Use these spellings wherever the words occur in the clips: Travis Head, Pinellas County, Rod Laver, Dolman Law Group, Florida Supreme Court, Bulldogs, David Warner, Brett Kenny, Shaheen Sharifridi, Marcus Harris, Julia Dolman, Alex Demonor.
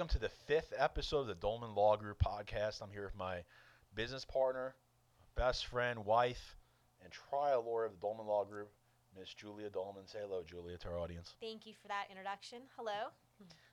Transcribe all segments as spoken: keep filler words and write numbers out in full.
Welcome to the fifth episode of the Dolman Law Group podcast. I'm here with my business partner, best friend, wife, and trial lawyer of the Dolman Law Group, Miss Julia Dolman. Say hello, Julia, to our audience. Thank you for that introduction. Hello.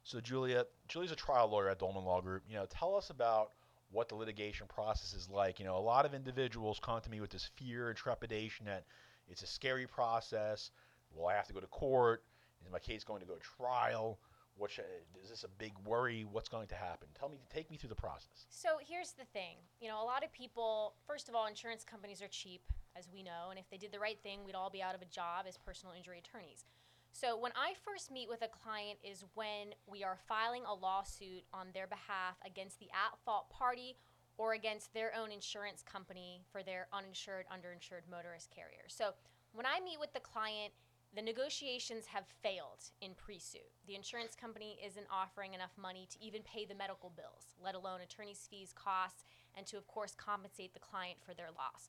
So, Julia, Julia's a trial lawyer at Dolman Law Group. You know, tell us about what the litigation process is like. You know, a lot of individuals come to me with this fear and trepidation that it's a scary process. Will I have to go to court? Is my case going to go to trial? What should, is this a big worry? What's going to happen? Tell me, take me through the process. So here's the thing. You know, a lot of people, first of all, insurance companies are cheap, as we know, and if they did the right thing, we'd all be out of a job as personal injury attorneys. So when I first meet with a client is when we are filing a lawsuit on their behalf against the at-fault party or against their own insurance company for their uninsured, underinsured motorist carrier. So when I meet with the client, the negotiations have failed in pre-suit. The insurance company isn't offering enough money to even pay the medical bills, let alone attorney's fees, costs, and to, of course, compensate the client for their loss.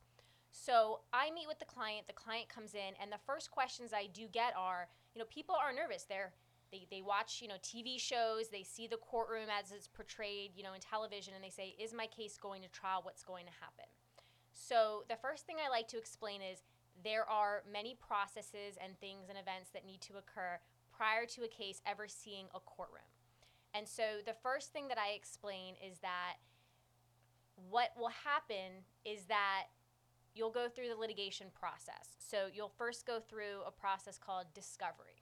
So I meet with the client, the client comes in, and the first questions I do get are, you know, people are nervous. They're, they, they watch, you know, T V shows, they see the courtroom as it's portrayed, you know, in television, and they say, is my case going to trial? What's going to happen? So the first thing I like to explain is, there are many processes and things and events that need to occur prior to a case ever seeing a courtroom. And so the first thing that I explain is that what will happen is that you'll go through the litigation process. So you'll first go through a process called discovery.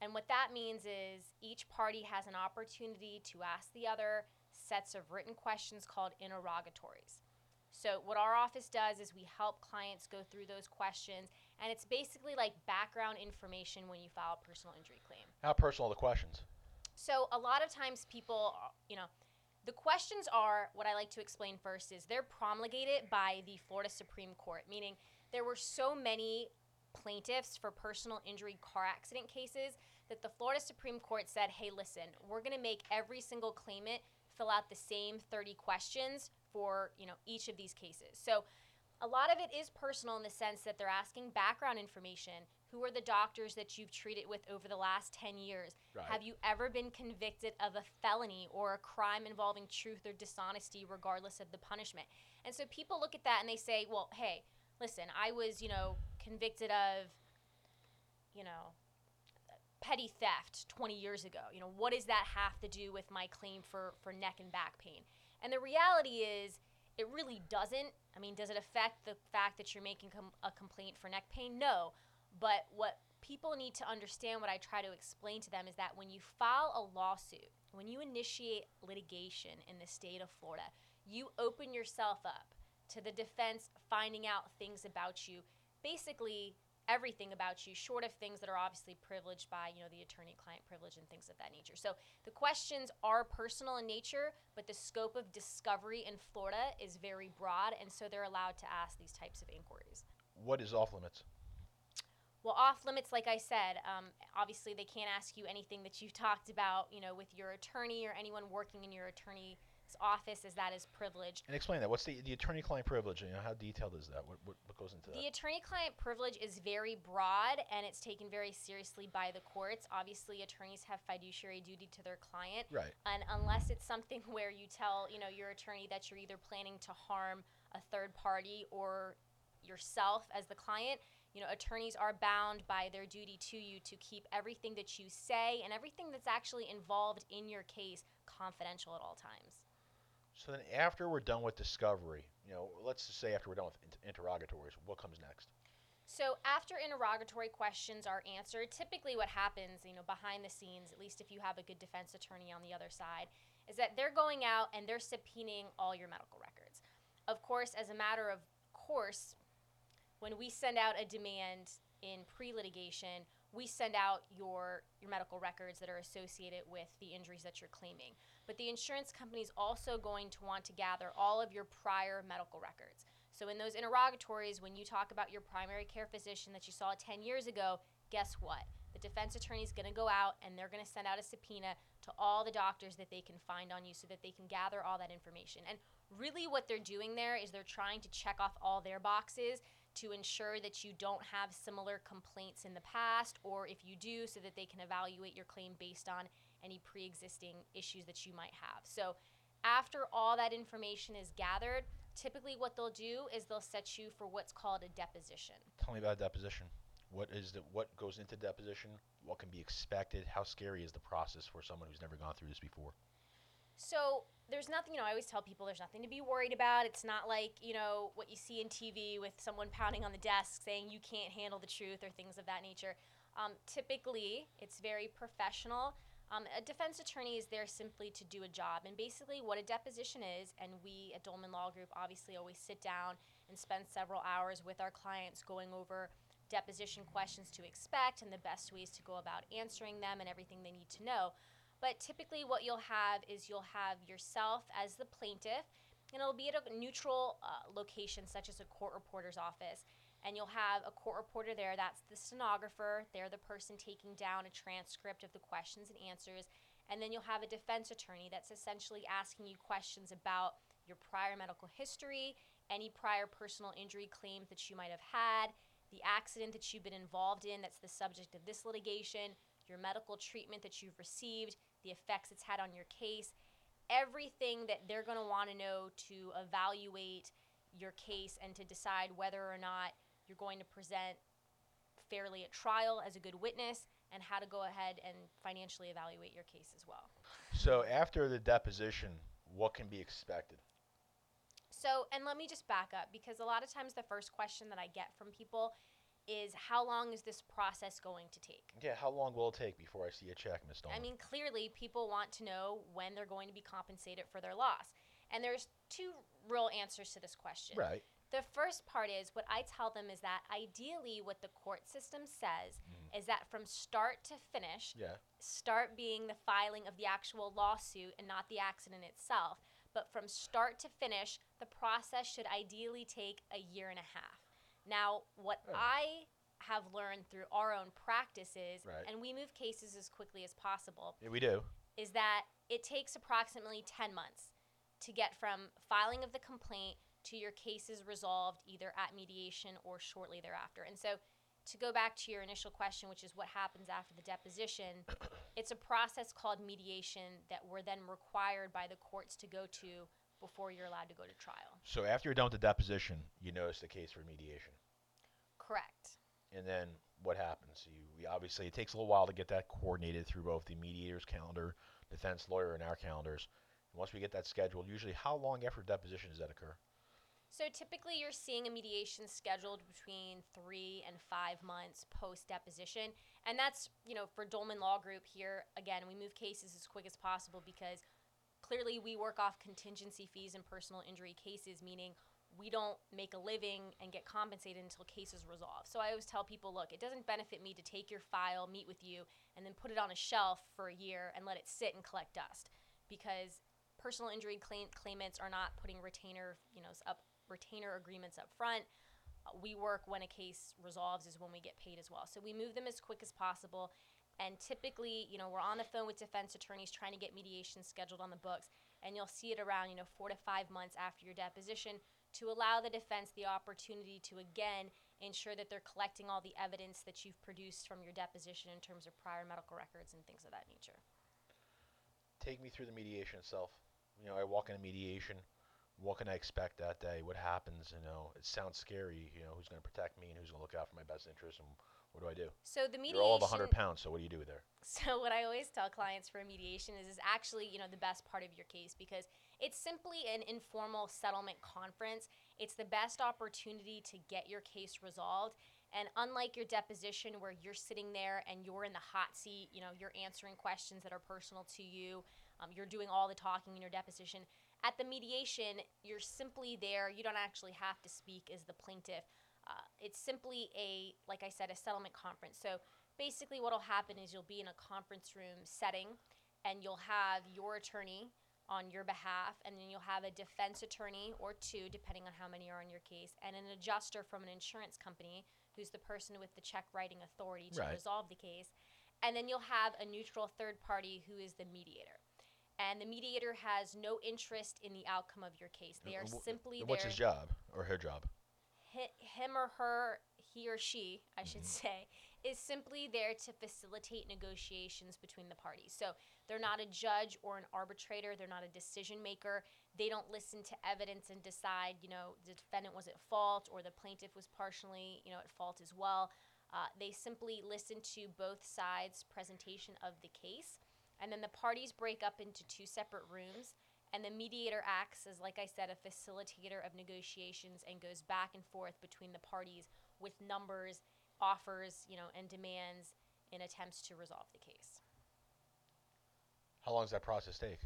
And what that means is each party has an opportunity to ask the other sets of written questions called interrogatories. So what our office does is we help clients go through those questions, and it's basically like background information when you file a personal injury claim. How personal are the questions? So a lot of times people, you know, the questions are, what I like to explain first is they're promulgated by the Florida Supreme Court, meaning there were so many plaintiffs for personal injury car accident cases that the Florida Supreme Court said, hey, listen, we're going to make every single claimant fill out the same thirty questions for, you know, each of these cases. So a lot of it is personal in the sense that they're asking background information. Who are the doctors that you've treated with over the last ten years? Right. Have you ever been convicted of a felony or a crime involving truth or dishonesty regardless of the punishment? And so people look at that and they say, well, hey, listen, I was, you know, convicted of, you know, petty theft twenty years ago. You know, what does that have to do with my claim for, for neck and back pain? And the reality is it really doesn't. I mean, does it affect the fact that you're making com- a complaint for neck pain? No. But what people need to understand, what I try to explain to them, is that when you file a lawsuit, when you initiate litigation in the state of Florida, you open yourself up to the defense finding out things about you, basically everything about you, short of things that are obviously privileged by, you know, the attorney-client privilege and things of that nature. So the questions are personal in nature, but the scope of discovery in Florida is very broad, and so they're allowed to ask these types of inquiries. What is off-limits? Well, off-limits, like I said, um, obviously they can't ask you anything that you've talked about, you know, with your attorney or anyone working in your attorney's office, as that is privileged. And explain that. What's the, the attorney-client privilege? You know, how detailed is that? What, what, what goes into that? The attorney-client privilege is very broad, and it's taken very seriously by the courts. Obviously, attorneys have fiduciary duty to their client. Right. And unless it's something where you tell, you know, your attorney that you're either planning to harm a third party or yourself as the client, you know, attorneys are bound by their duty to you to keep everything that you say and everything that's actually involved in your case confidential at all times. So then after we're done with discovery, you know, let's just say after we're done with inter- interrogatories, what comes next? So after interrogatory questions are answered, typically what happens, you know, behind the scenes, at least if you have a good defense attorney on the other side, is that they're going out and they're subpoenaing all your medical records. Of course, as a matter of course, when we send out a demand in pre-litigation, we send out your, your medical records that are associated with the injuries that you're claiming. But the insurance company is also going to want to gather all of your prior medical records. So in those interrogatories, when you talk about your primary care physician that you saw ten years ago, guess what? The defense attorney is going to go out and they're going to send out a subpoena to all the doctors that they can find on you so that they can gather all that information. And really what they're doing there is they're trying to check off all their boxes to ensure that you don't have similar complaints in the past, or if you do, so that they can evaluate your claim based on any pre-existing issues that you might have. So after all that information is gathered, typically what they'll do is they'll set you for what's called a deposition. Tell me about a deposition. What is the, what goes into deposition? What can be expected? How scary is the process for someone who's never gone through this before? So there's nothing, you know, I always tell people there's nothing to be worried about. It's not like, you know, what you see in T V with someone pounding on the desk saying you can't handle the truth or things of that nature. Um, typically, it's very professional. Um, a defense attorney is there simply to do a job. And basically what a deposition is, and we at Dolman Law Group obviously always sit down and spend several hours with our clients going over deposition questions to expect and the best ways to go about answering them and everything they need to know. But typically what you'll have is you'll have yourself as the plaintiff, and it'll be at a neutral uh, location such as a court reporter's office. And you'll have a court reporter there, that's the stenographer, they're the person taking down a transcript of the questions and answers. And then you'll have a defense attorney that's essentially asking you questions about your prior medical history, any prior personal injury claims that you might have had, the accident that you've been involved in that's the subject of this litigation, your medical treatment that you've received, the effects it's had on your case, everything that they're going to want to know to evaluate your case and to decide whether or not you're going to present fairly at trial as a good witness and how to go ahead and financially evaluate your case as well. So after the deposition, what can be expected? So, and let me just back up, because a lot of times the first question that I get from people is, how long is this process going to take? Yeah, how long will it take before I see a check, Miz Dolman? I mean, clearly people want to know when they're going to be compensated for their loss. And there's two real answers to this question. Right. The first part is, what I tell them is that ideally what the court system says mm. is that from start to finish, yeah. start being the filing of the actual lawsuit and not the accident itself, but from start to finish, the process should ideally take a year and a half. Now, what oh. I have learned through our own practices, right. and we move cases as quickly as possible. Yeah, we do. Is that it takes approximately ten months to get from filing of the complaint to your cases resolved either at mediation or shortly thereafter. And so to go back to your initial question, which is what happens after the deposition, it's a process called mediation that we're then required by the courts to go to before you're allowed to go to trial. So after you're done with the deposition, you notice the case for mediation. Correct. And then what happens? You we obviously it takes a little while to get that coordinated through both the mediator's calendar, defense lawyer, and our calendars. And once we get that scheduled, usually how long after deposition does that occur? So typically you're seeing a mediation scheduled between three and five months post-deposition. And that's, you know, for Dolman Law Group here, again, we move cases as quick as possible because clearly we work off contingency fees in personal injury cases, meaning we don't make a living and get compensated until cases resolve. So I always tell people, look, it doesn't benefit me to take your file, meet with you, and then put it on a shelf for a year and let it sit and collect dust, because personal injury claim- claimants are not putting retainer, you know, up retainer agreements up front. Uh, we work when a case resolves is when we get paid as well. So we move them as quick as possible. And typically, you know, we're on the phone with defense attorneys trying to get mediation scheduled on the books. And you'll see it around, you know, four to five months after your deposition to allow the defense the opportunity to, again, ensure that they're collecting all the evidence that you've produced from your deposition in terms of prior medical records and things of that nature. Take me through the mediation itself. You know, I walk into mediation. What can I expect that day? What happens? You know, it sounds scary. You know, who's going to protect me and who's going to look out for my best interest, and what do I do? So the mediation. You're all of one hundred pounds, so what do you do there? So what I always tell clients for a mediation is, is actually, you know, the best part of your case, because it's simply an informal settlement conference. It's the best opportunity to get your case resolved. And unlike your deposition where you're sitting there and you're in the hot seat, you know, you're answering questions that are personal to you, um, you're doing all the talking in your deposition. At the mediation, you're simply there. You don't actually have to speak as the plaintiff. Uh, it's simply a, like I said, a settlement conference. So basically what will happen is you'll be in a conference room setting, and you'll have your attorney on your behalf, and then you'll have a defense attorney or two, depending on how many are on your case, and an adjuster from an insurance company who's the person with the check writing authority to right. resolve the case. And then you'll have a neutral third party who is the mediator. And the mediator has no interest in the outcome of your case. They are simply there. What's his job or her job? Him or her, he or she, I mm-hmm. should say, is simply there to facilitate negotiations between the parties. So They're not a judge or an arbitrator. They're not a decision maker. They don't listen to evidence and decide, you know, the defendant was at fault or the plaintiff was partially, you know, at fault as well. Uh, they simply listen to both sides' presentation of the case. And then the parties break up into two separate rooms. And the mediator acts as, like I said, a facilitator of negotiations and goes back and forth between the parties with numbers, offers, you know, and demands in attempts to resolve the case. How long does that process take?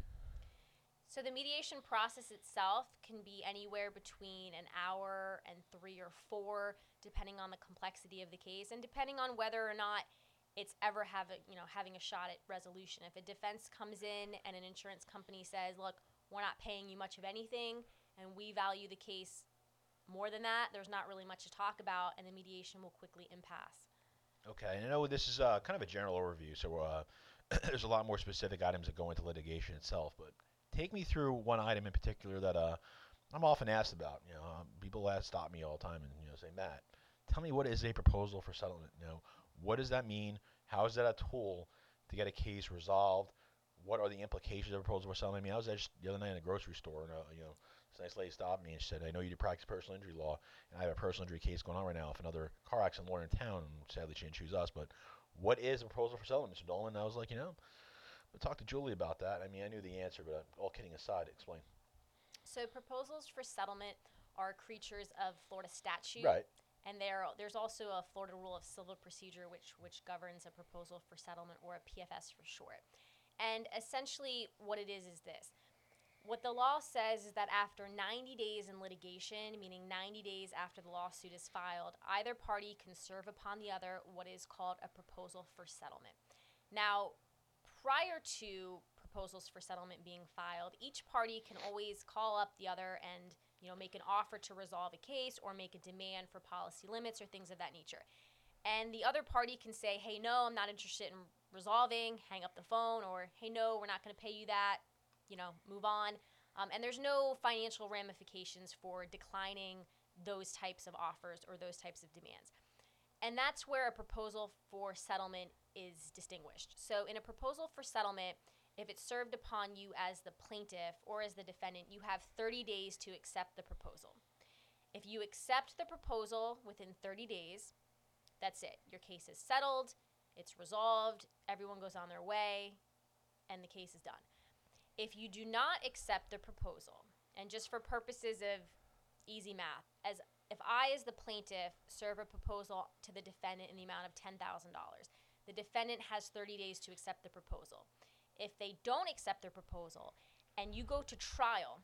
So the mediation process itself can be anywhere between an hour and three or four, depending on the complexity of the case and depending on whether or not it's ever having, you know, having a shot at resolution. If a defense comes in and an insurance company says, look, we're not paying you much of anything and we value the case more than that, there's not really much to talk about, and the mediation will quickly impasse. Okay, and I know this is uh, kind of a general overview, so uh, there's a lot more specific items that go into litigation itself, but take me through one item in particular that uh, I'm often asked about. You know, uh, people ask, stop me all the time and, you know, say, Matt, tell me, what is a proposal for settlement? You know, what does that mean? How is that a tool to get a case resolved? What are the implications of a proposal for settlement? I mean, I was there just the other night in a grocery store, and uh, you know, this nice lady stopped me and she said, I know you do practice personal injury law, and I have a personal injury case going on right now with another car accident lawyer in town. Sadly, she didn't choose us, but what is a proposal for settlement, Mister Dolman? And I was like, you know, I talked to Julie about that. I mean, I knew the answer, but uh, all kidding aside, explain. So proposals for settlement are creatures of Florida statute. Right. And there, there's also a Florida Rule of Civil Procedure, which, which governs a proposal for settlement, or a P F S for short. And essentially what it is is this. What the law says is that after ninety days in litigation, meaning ninety days after the lawsuit is filed, either party can serve upon the other what is called a proposal for settlement. Now, prior to proposals for settlement being filed, each party can always call up the other and, you know, make an offer to resolve a case or make a demand for policy limits or things of that nature. And the other party can say, hey, no, I'm not interested in resolving, hang up the phone, or hey, no, we're not going to pay you that, you know, move on. Um, and there's no financial ramifications for declining those types of offers or those types of demands. And that's where a proposal for settlement is distinguished. So in a proposal for settlement, if it's served upon you as the plaintiff or as the defendant, you have thirty days to accept the proposal. If you accept the proposal within thirty days, that's it. Your case is settled, it's resolved, everyone goes on their way, and the case is done. If you do not accept the proposal, and just for purposes of easy math, as if I as the plaintiff serve a proposal to the defendant in the amount of ten thousand dollars, the defendant has thirty days to accept the proposal. If they don't accept their proposal and you go to trial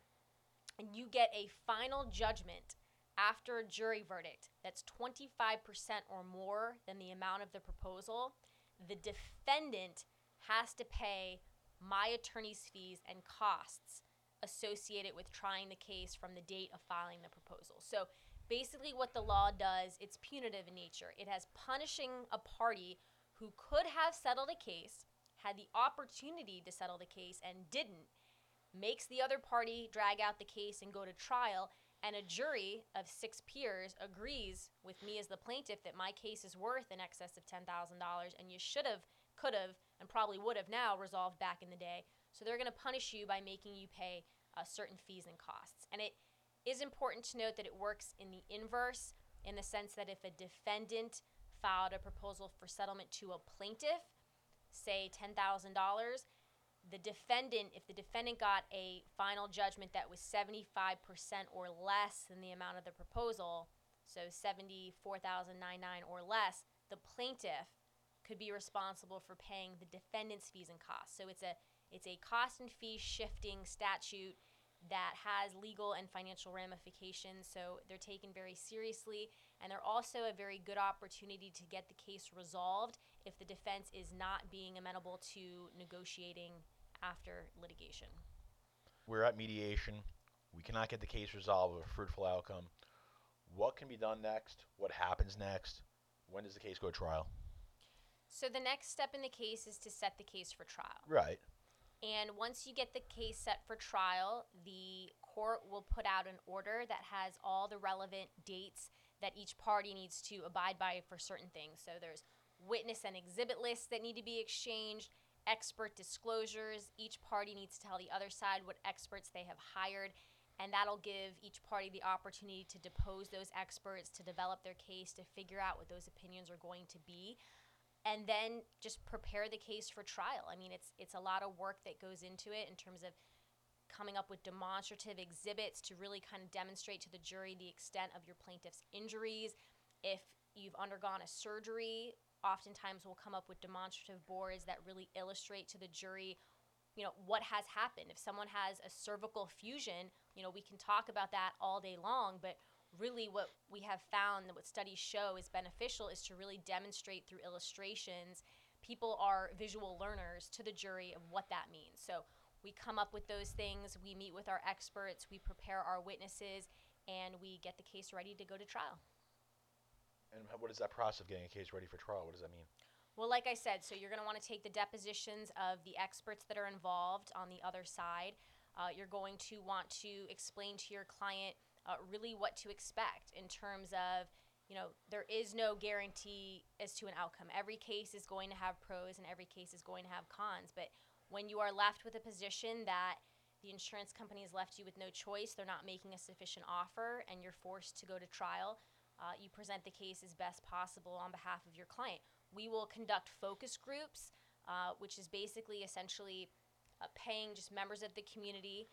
and you get a final judgment after a jury verdict that's twenty-five percent or more than the amount of the proposal, the defendant has to pay my attorney's fees and costs associated with trying the case from the date of filing the proposal. So basically what the law does, it's punitive in nature. It has punishing a party who could have settled a case, had the opportunity to settle the case and didn't, makes the other party drag out the case and go to trial, and a jury of six peers agrees with me as the plaintiff that my case is worth in excess of ten thousand dollars and you should have, could have, and probably would have now resolved back in the day. So they're going to punish you by making you pay uh, certain fees and costs. And it is important to note that it works in the inverse, in the sense that if a defendant filed a proposal for settlement to a plaintiff, say ten thousand dollars, the defendant, if the defendant got a final judgment that was seventy-five percent or less than the amount of the proposal, so seventy-four thousand ninety-nine dollars or less, the plaintiff could be responsible for paying the defendant's fees and costs. So it's a it's a cost and fee shifting statute that has legal and financial ramifications, so they're taken very seriously, and they're also a very good opportunity to get the case resolved if the defense is not being amenable to negotiating after litigation. We're at mediation. We cannot get the case resolved with a fruitful outcome. What can be done next? What happens next? When does the case go to trial? So the next step in the case is to set the case for trial. Right. And once you get the case set for trial, the court will put out an order that has all the relevant dates that each party needs to abide by for certain things. So there's witness and exhibit lists that need to be exchanged, expert disclosures. Each party needs to tell the other side what experts they have hired, and that'll give each party the opportunity to depose those experts, to develop their case, to figure out what those opinions are going to be, and then just prepare the case for trial. I mean, it's it's a lot of work that goes into it in terms of coming up with demonstrative exhibits to really kind of demonstrate to the jury the extent of your plaintiff's injuries. If you've undergone a surgery, oftentimes we'll come up with demonstrative boards that really illustrate to the jury, you know, what has happened. If someone has a cervical fusion, you know, we can talk about that all day long, but really what we have found, what studies show is beneficial, is to really demonstrate through illustrations. People are visual learners, to the jury, of what that means. So we come up with those things, we meet with our experts, we prepare our witnesses, and we get the case ready to go to trial. And what is that process of getting a case ready for trial? What does that mean? Well, like I said, so you're going to want to take the depositions of the experts that are involved on the other side. Uh, you're going to want to explain to your client uh, really what to expect in terms of, you know, there is no guarantee as to an outcome. Every case is going to have pros and every case is going to have cons. But when you are left with a position that the insurance company has left you with no choice, they're not making a sufficient offer, and you're forced to go to trial, Uh, you present the case as best possible on behalf of your client. We will conduct focus groups, uh, which is basically essentially uh, paying just members of the community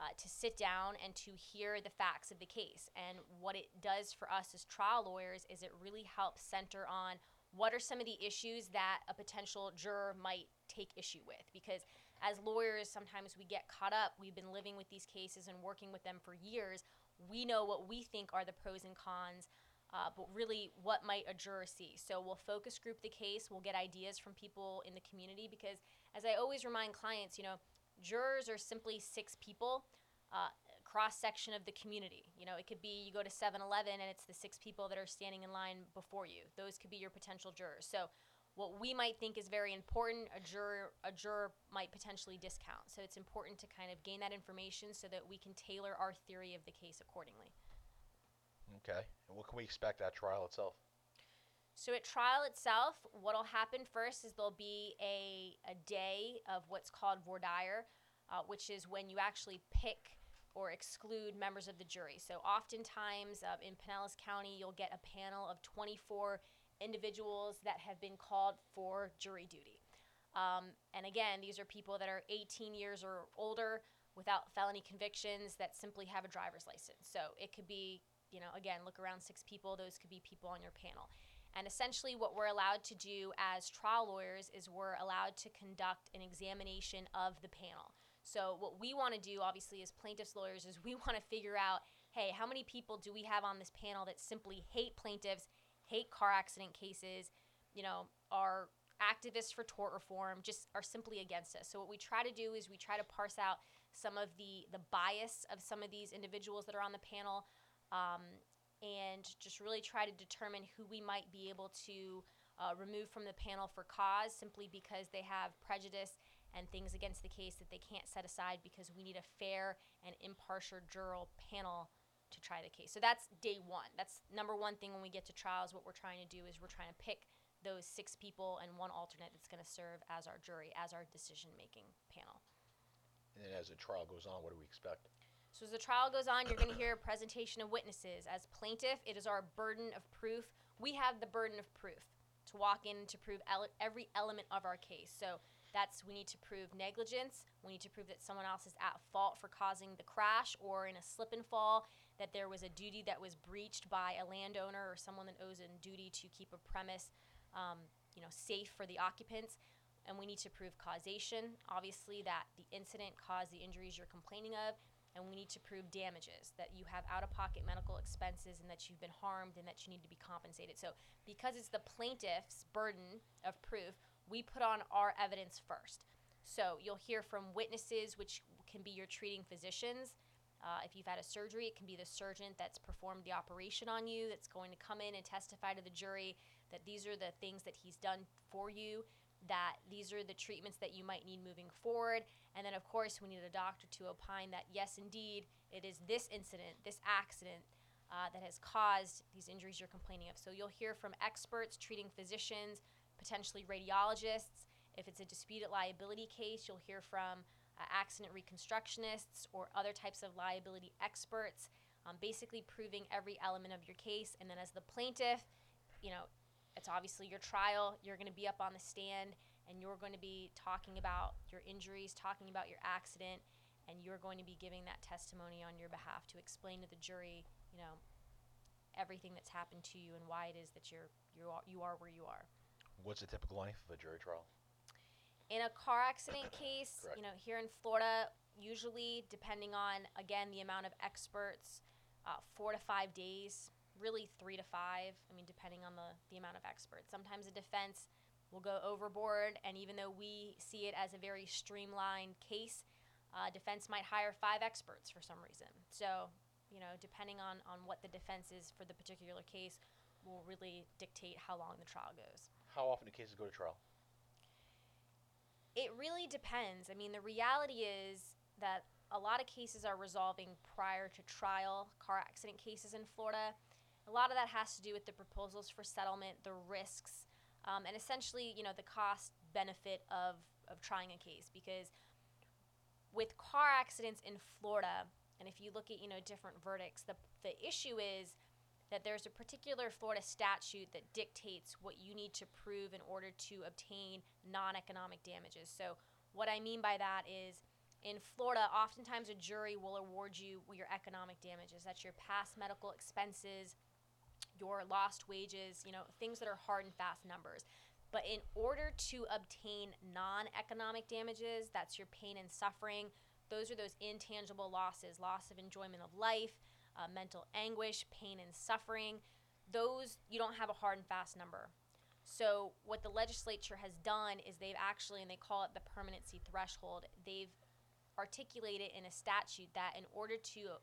uh, to sit down and to hear the facts of the case. And what it does for us as trial lawyers is it really helps center on what are some of the issues that a potential juror might take issue with. Because as lawyers, sometimes we get caught up. We've been living with these cases and working with them for years. We know what we think are the pros and cons, uh, but really what might a juror see. So we'll focus group the case, we'll get ideas from people in the community, because as I always remind clients, you know, jurors are simply six people, uh, cross-section of the community. You know, it could be you go to seven eleven and it's the six people that are standing in line before you. Those could be your potential jurors. So what we might think is very important, a juror, a juror might potentially discount. So it's important to kind of gain that information so that we can tailor our theory of the case accordingly. Okay. And what can we expect at trial itself? So at trial itself, what will happen first is there'll be a, a day of what's called voir dire, uh, which is when you actually pick or exclude members of the jury. So oftentimes uh, in Pinellas County, you'll get a panel of twenty-four individuals that have been called for jury duty. Um, and again, these are people that are eighteen years or older without felony convictions that simply have a driver's license. So it could be, you know, again, look around, six people. Those could be people on your panel. And essentially what we're allowed to do as trial lawyers is we're allowed to conduct an examination of the panel. So what we want to do, obviously, as plaintiffs' lawyers is we want to figure out, hey, how many people do we have on this panel that simply hate plaintiffs, hate car accident cases, you know, are activists for tort reform, just are simply against us. So what we try to do is we try to parse out some of the, the bias of some of these individuals that are on the panel, um, and just really try to determine who we might be able to uh, remove from the panel for cause, simply because they have prejudice and things against the case that they can't set aside, because we need a fair and impartial juror panel to try the case. So that's day one. That's number one thing when we get to trials. What we're trying to do is we're trying to pick those six people and one alternate that's going to serve as our jury, as our decision-making panel. And then as the trial goes on, what do we expect? So as the trial goes on, you're going to hear a presentation of witnesses. As plaintiff, it is our burden of proof. We have the burden of proof to walk in to prove ele- every element of our case. So that's, we need to prove negligence. We need to prove that someone else is at fault for causing the crash, or in a slip and fall, that there was a duty that was breached by a landowner or someone that owes a duty to keep a premise, um, you know, safe for the occupants. And we need to prove causation, obviously, that the incident caused the injuries you're complaining of. And we need to prove damages, that you have out-of-pocket medical expenses and that you've been harmed and that you need to be compensated. So because it's the plaintiff's burden of proof, we put on our evidence first. So you'll hear from witnesses, which can be your treating physicians. Uh, if you've had a surgery, it can be the surgeon that's performed the operation on you that's going to come in and testify to the jury that these are the things that he's done for you, that these are the treatments that you might need moving forward. And then, of course, we need a doctor to opine that, yes, indeed, it is this incident, this accident uh, that has caused these injuries you're complaining of. So you'll hear from experts, treating physicians, potentially radiologists. If it's a disputed liability case, you'll hear from uh, accident reconstructionists or other types of liability experts, um, basically proving every element of your case. And then as the plaintiff, you know, it's obviously your trial. You're going to be up on the stand, and you're going to be talking about your injuries, talking about your accident, and you're going to be giving that testimony on your behalf to explain to the jury, you know, everything that's happened to you and why it is that you're you are you are where you are. What's the typical length of a jury trial? In a car accident case, Correct. You know, here in Florida, usually depending on again the amount of experts, uh, four to five days. Really three to five, I mean, depending on the, the amount of experts. Sometimes a defense will go overboard, and even though we see it as a very streamlined case, uh, defense might hire five experts for some reason. So, you know, depending on, on what the defense is for the particular case will really dictate how long the trial goes. How often do cases go to trial? It really depends. I mean, the reality is that a lot of cases are resolving prior to trial, car accident cases in Florida. A lot of that has to do with the proposals for settlement, the risks, um, and essentially, you know, the cost benefit of, of trying a case. Because with car accidents in Florida, and if you look at, you know, different verdicts, the the issue is that there's a particular Florida statute that dictates what you need to prove in order to obtain non-economic damages. So what I mean by that is, in Florida, oftentimes a jury will award you your economic damages. That's your past medical expenses, your lost wages, you know, things that are hard and fast numbers. But in order to obtain non-economic damages, that's your pain and suffering. Those are those intangible losses, loss of enjoyment of life, uh, mental anguish, pain and suffering. Those, you don't have a hard and fast number. So what the legislature has done is they've actually, and they call it the permanency threshold, they've articulated in a statute that in order to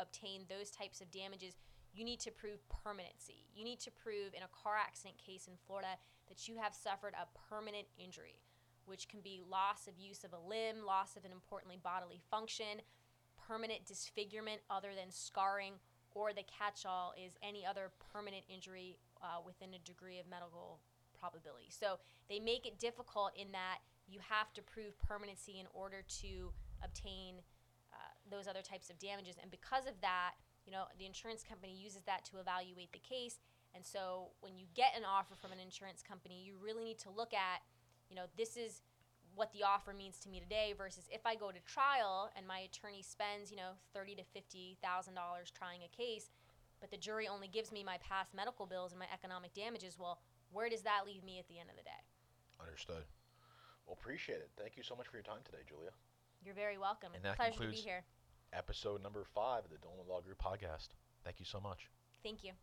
obtain those types of damages, you need to prove permanency. You need to prove in a car accident case in Florida that you have suffered a permanent injury, which can be loss of use of a limb, loss of an importantly bodily function, permanent disfigurement other than scarring, or the catch-all is any other permanent injury uh, within a degree of medical probability. So they make it difficult in that you have to prove permanency in order to obtain uh, those other types of damages. And because of that, you know, the insurance company uses that to evaluate the case. And so when you get an offer from an insurance company, you really need to look at, you know, this is what the offer means to me today versus if I go to trial and my attorney spends, you know, thirty thousand to fifty thousand dollars trying a case, but the jury only gives me my past medical bills and my economic damages. Well, where does that leave me at the end of the day? Understood. Well, appreciate it. Thank you so much for your time today, Julia. You're very welcome. It's a pleasure to be here. Episode number five of the Dolman Law Group podcast. Thank you so much. Thank you.